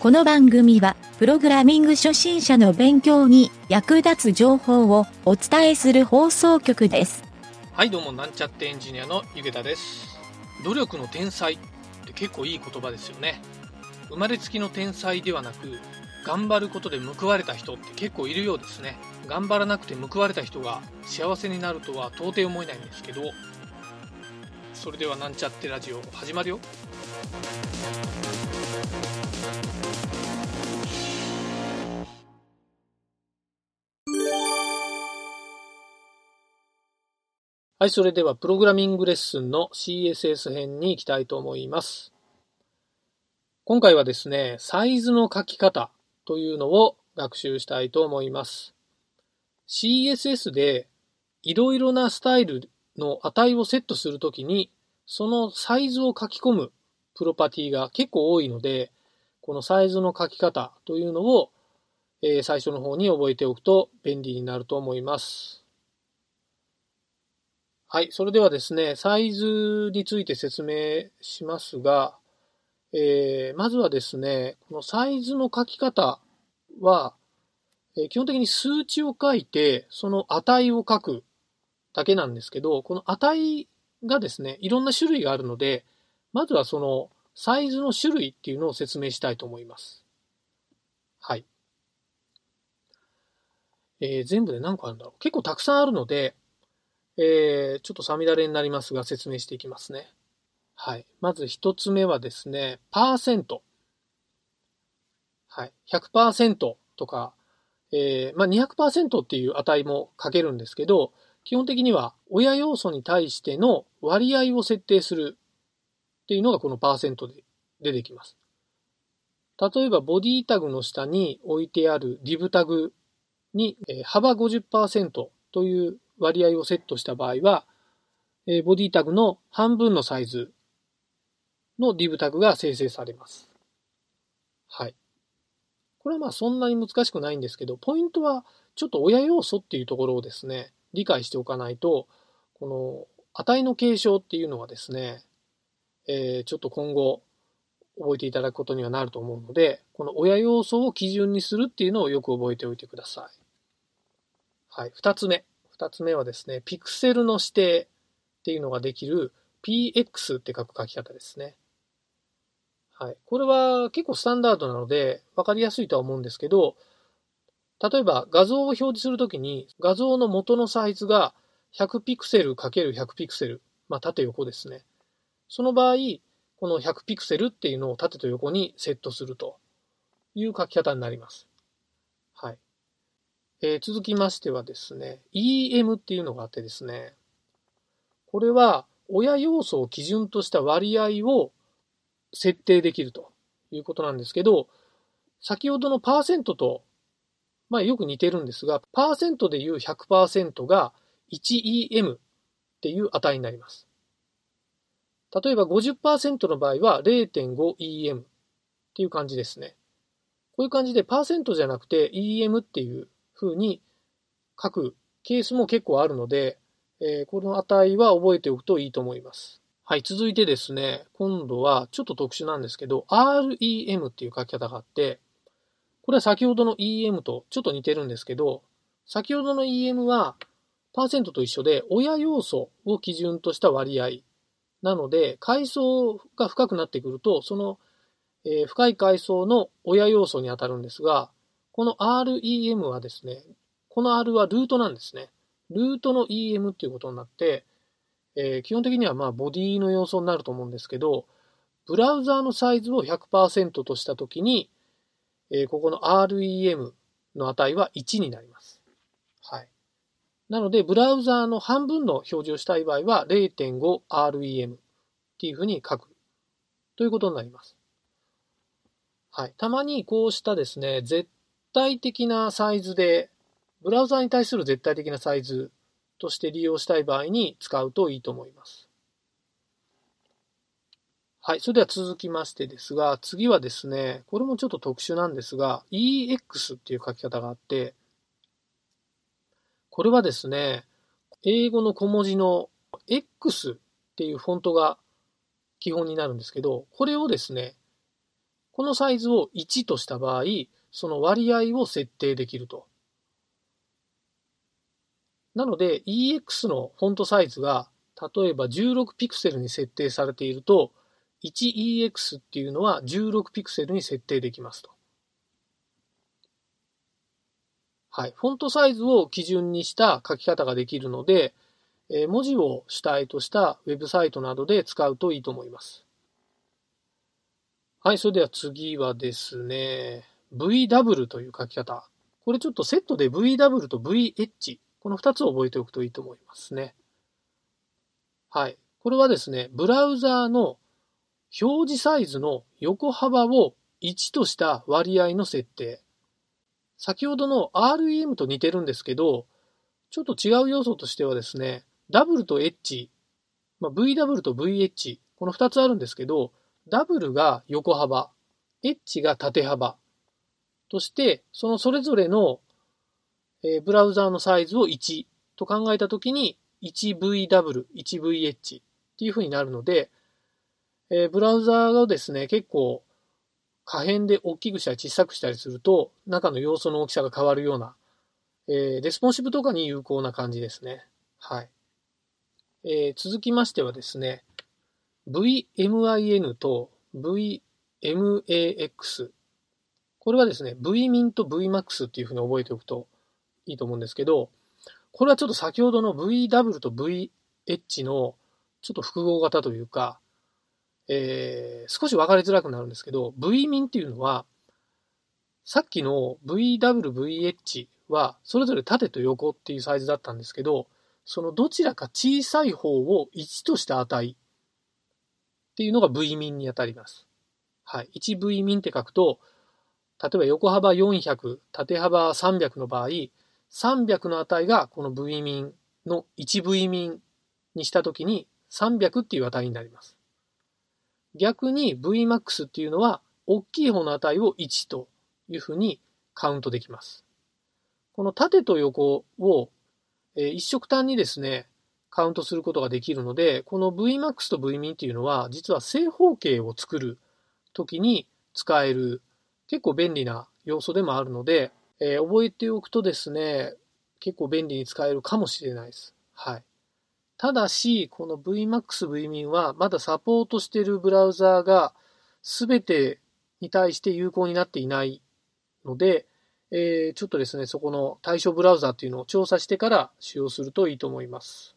この番組は、プログラミング初心者の勉強に役立つ情報をお伝えする放送局です。はい、どうも、なんちゃってエンジニアのゆげたです。努力の天才って結構いい言葉ですよね。生まれつきの天才ではなく、頑張ることで報われた人って結構いるようですね。頑張らなくて報われた人が幸せになるとは到底思えないんですけど、それではなんちゃってラジオ始まるよ。はい、それではプログラミングレッスンの CSS 編に行きたいと思います。今回はですね、サイズの書き方というのを学習したいと思います。 CSS でいろいろなスタイルの値をセットするときに、そのサイズを書き込むプロパティが結構多いので、このサイズの書き方というのを、最初の方に覚えておくと便利になると思います。はい、それではですね、サイズについて説明しますが、まずはですね、このサイズの書き方は、基本的に数値を書いて、その値を書くだけなんですけど、この値がですね、いろんな種類があるので、まずはそのサイズの種類っていうのを説明したいと思います。はい。全部で何個あるんだろう。結構たくさんあるので、ちょっとさみだれになりますが説明していきますね。はい。まず一つ目はですね、%。はい。100% とか、200% っていう値も書けるんですけど、基本的には親要素に対しての割合を設定するっていうのがこのパーセントで出てきます。例えばボディタグの下に置いてあるdivタグに幅 50% という割合をセットした場合は、ボディタグの半分のサイズのdivタグが生成されます。はい。これはまあそんなに難しくないんですけど、ポイントはちょっと親要素っていうところをですね、理解しておかないと、この値の継承っていうのはですね、ちょっと今後覚えていただくことにはなると思うので、この親要素を基準にするっていうのをよく覚えておいてください。はい、2つ目はですね、ピクセルの指定っていうのができる px って書く書き方ですね。はい、これは結構スタンダードなので分かりやすいとは思うんですけど、例えば画像を表示するときに画像の元のサイズが100ピクセル ×100 ピクセル、まあ縦横ですね。その場合、この100ピクセルっていうのを縦と横にセットするという書き方になります。はい。続きましてはですね、EM っていうのがあってですね、これは親要素を基準とした割合を設定できるということなんですけど、先ほどのパーセントとまあよく似てるんですが、パーセントでいう 100% が 1EM っていう値になります。例えば 50% の場合は 0.5EM っていう感じですね。こういう感じでパーセントじゃなくて EM っていう風に書くケースも結構あるので、この値は覚えておくといいと思います。はい、続いてですね、今度はちょっと特殊なんですけど、REM っていう書き方があって、これは先ほどの EM とちょっと似てるんですけど、先ほどの EM はパーセントと一緒で親要素を基準とした割合なので、階層が深くなってくると、その深い階層の親要素に当たるんですが、この REM はですね、この R はルートなんですね。ルートの EM っていうことになって、基本的にはまあボディの要素になると思うんですけど、ブラウザーのサイズを 100% としたときに、ここの REM の値は1になります。はい。なので、ブラウザーの半分の表示をしたい場合は 0.5REM っていうふうに書くということになります。はい。たまにこうしたですね、絶対的なサイズで、ブラウザーに対する絶対的なサイズとして利用したい場合に使うといいと思います。はい。それでは続きましてですが、次はですね、これもちょっと特殊なんですが、EX っていう書き方があって、これはですね、英語の小文字の X っていうフォントが基本になるんですけど、これをですね、このサイズを1とした場合、その割合を設定できると。なので EX のフォントサイズが例えば16ピクセルに設定されていると 1EX っていうのは16ピクセルに設定できますと。はい、フォントサイズを基準にした書き方ができるので、文字を主体としたウェブサイトなどで使うといいと思います。はい、それでは次はですね、VW という書き方。これちょっとセットで VW と VH、この2つを覚えておくといいと思いますね。はい、これはですね、ブラウザーの表示サイズの横幅を1とした割合の設定。先ほどの REM と似てるんですけど、ちょっと違う要素としてはですね、W と H、VW と VH、この2つあるんですけど、W が横幅、H が縦幅として、そのそれぞれのブラウザーのサイズを1と考えたときに、1VW、1VH っていうふうになるので、ブラウザーがですね、結構、可変で大きくしたり小さくしたりすると中の要素の大きさが変わるような、レスポンシブとかに有効な感じですね。はい。続きましてはですね、vmin と vmax。これはですね、vmin と vmax っていうふうに覚えておくといいと思うんですけど、これはちょっと先ほどの vw と vh のちょっと複合型というか、少し分かりづらくなるんですけど、 Vmin っていうのはさっきの VWVH はそれぞれ縦と横っていうサイズだったんですけど、そのどちらか小さい方を1とした値っていうのが Vmin にあたります。はい、1Vmin って書くと、例えば横幅400、縦幅300の場合、300の値がこの Vmin の 1Vmin にしたときに300っていう値になります。逆に Vmax っていうのは大きい方の値を1というふうにカウントできます。この縦と横を一色単にですね、カウントすることができるので、この Vmax と Vmin っていうのは実は正方形を作るときに使える結構便利な要素でもあるので、覚えておくとですね、結構便利に使えるかもしれないです。はい。ただし、この Vmax、Vmin はまだサポートしているブラウザーが全てに対して有効になっていないので、ちょっとですね、そこの対象ブラウザーというのを調査してから使用するといいと思います。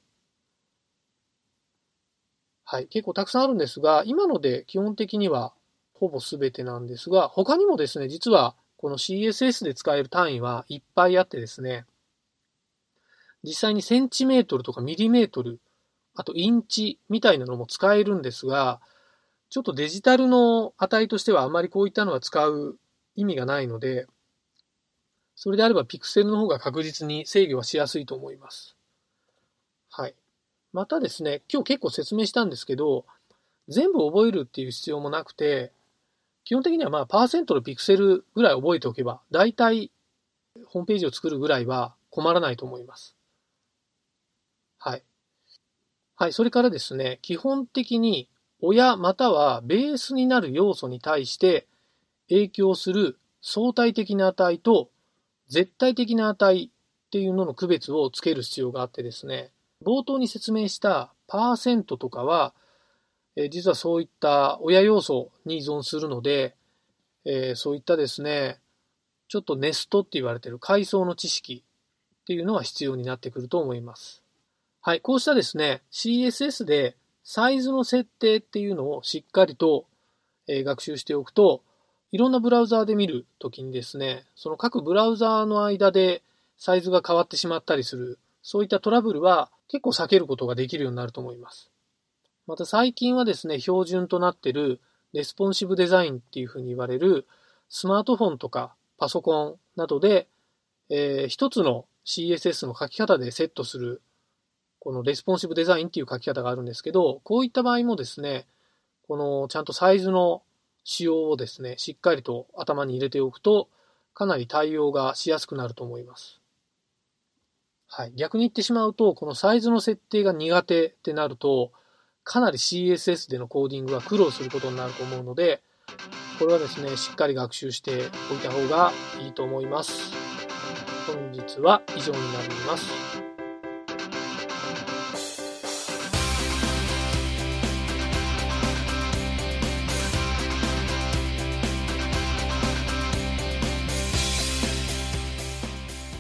はい、結構たくさんあるんですが、今ので基本的にはほぼ全てなんですが、他にもですね、実はこの CSS で使える単位はいっぱいあってですね、実際にセンチメートルとかミリメートル、あとインチみたいなのも使えるんですが、ちょっとデジタルの値としてはあまりこういったのは使う意味がないので、それであればピクセルの方が確実に制御はしやすいと思います。はい。またですね、今日結構説明したんですけど、全部覚えるっていう必要もなくて、基本的には%のピクセルぐらい覚えておけば、だいたいホームページを作るぐらいは困らないと思います。はい。はい。それからですね、基本的に親またはベースになる要素に対して影響する相対的な値と絶対的な値っていうのの区別をつける必要があってですね、冒頭に説明した%とかは、実はそういった親要素に依存するので、そういったですね、ちょっとネストって言われている階層の知識っていうのは必要になってくると思います。はい、こうしたですね、CSS でサイズの設定っていうのをしっかりと学習しておくと、いろんなブラウザーで見るときにですね、その各ブラウザーの間でサイズが変わってしまったりする、そういったトラブルは結構避けることができるようになると思います。また最近はですね、標準となっているレスポンシブデザインっていうふうに言われるスマートフォンとかパソコンなどで、一つの CSS の書き方でセットするこのレスポンシブデザインっていう書き方があるんですけど、こういった場合もですね、このちゃんとサイズの仕様をですね、しっかりと頭に入れておくと、かなり対応がしやすくなると思います。はい。逆に言ってしまうと、このサイズの設定が苦手ってなると、かなり CSS でのコーディングは苦労することになると思うので、これはですね、しっかり学習しておいた方がいいと思います。本日は以上になります。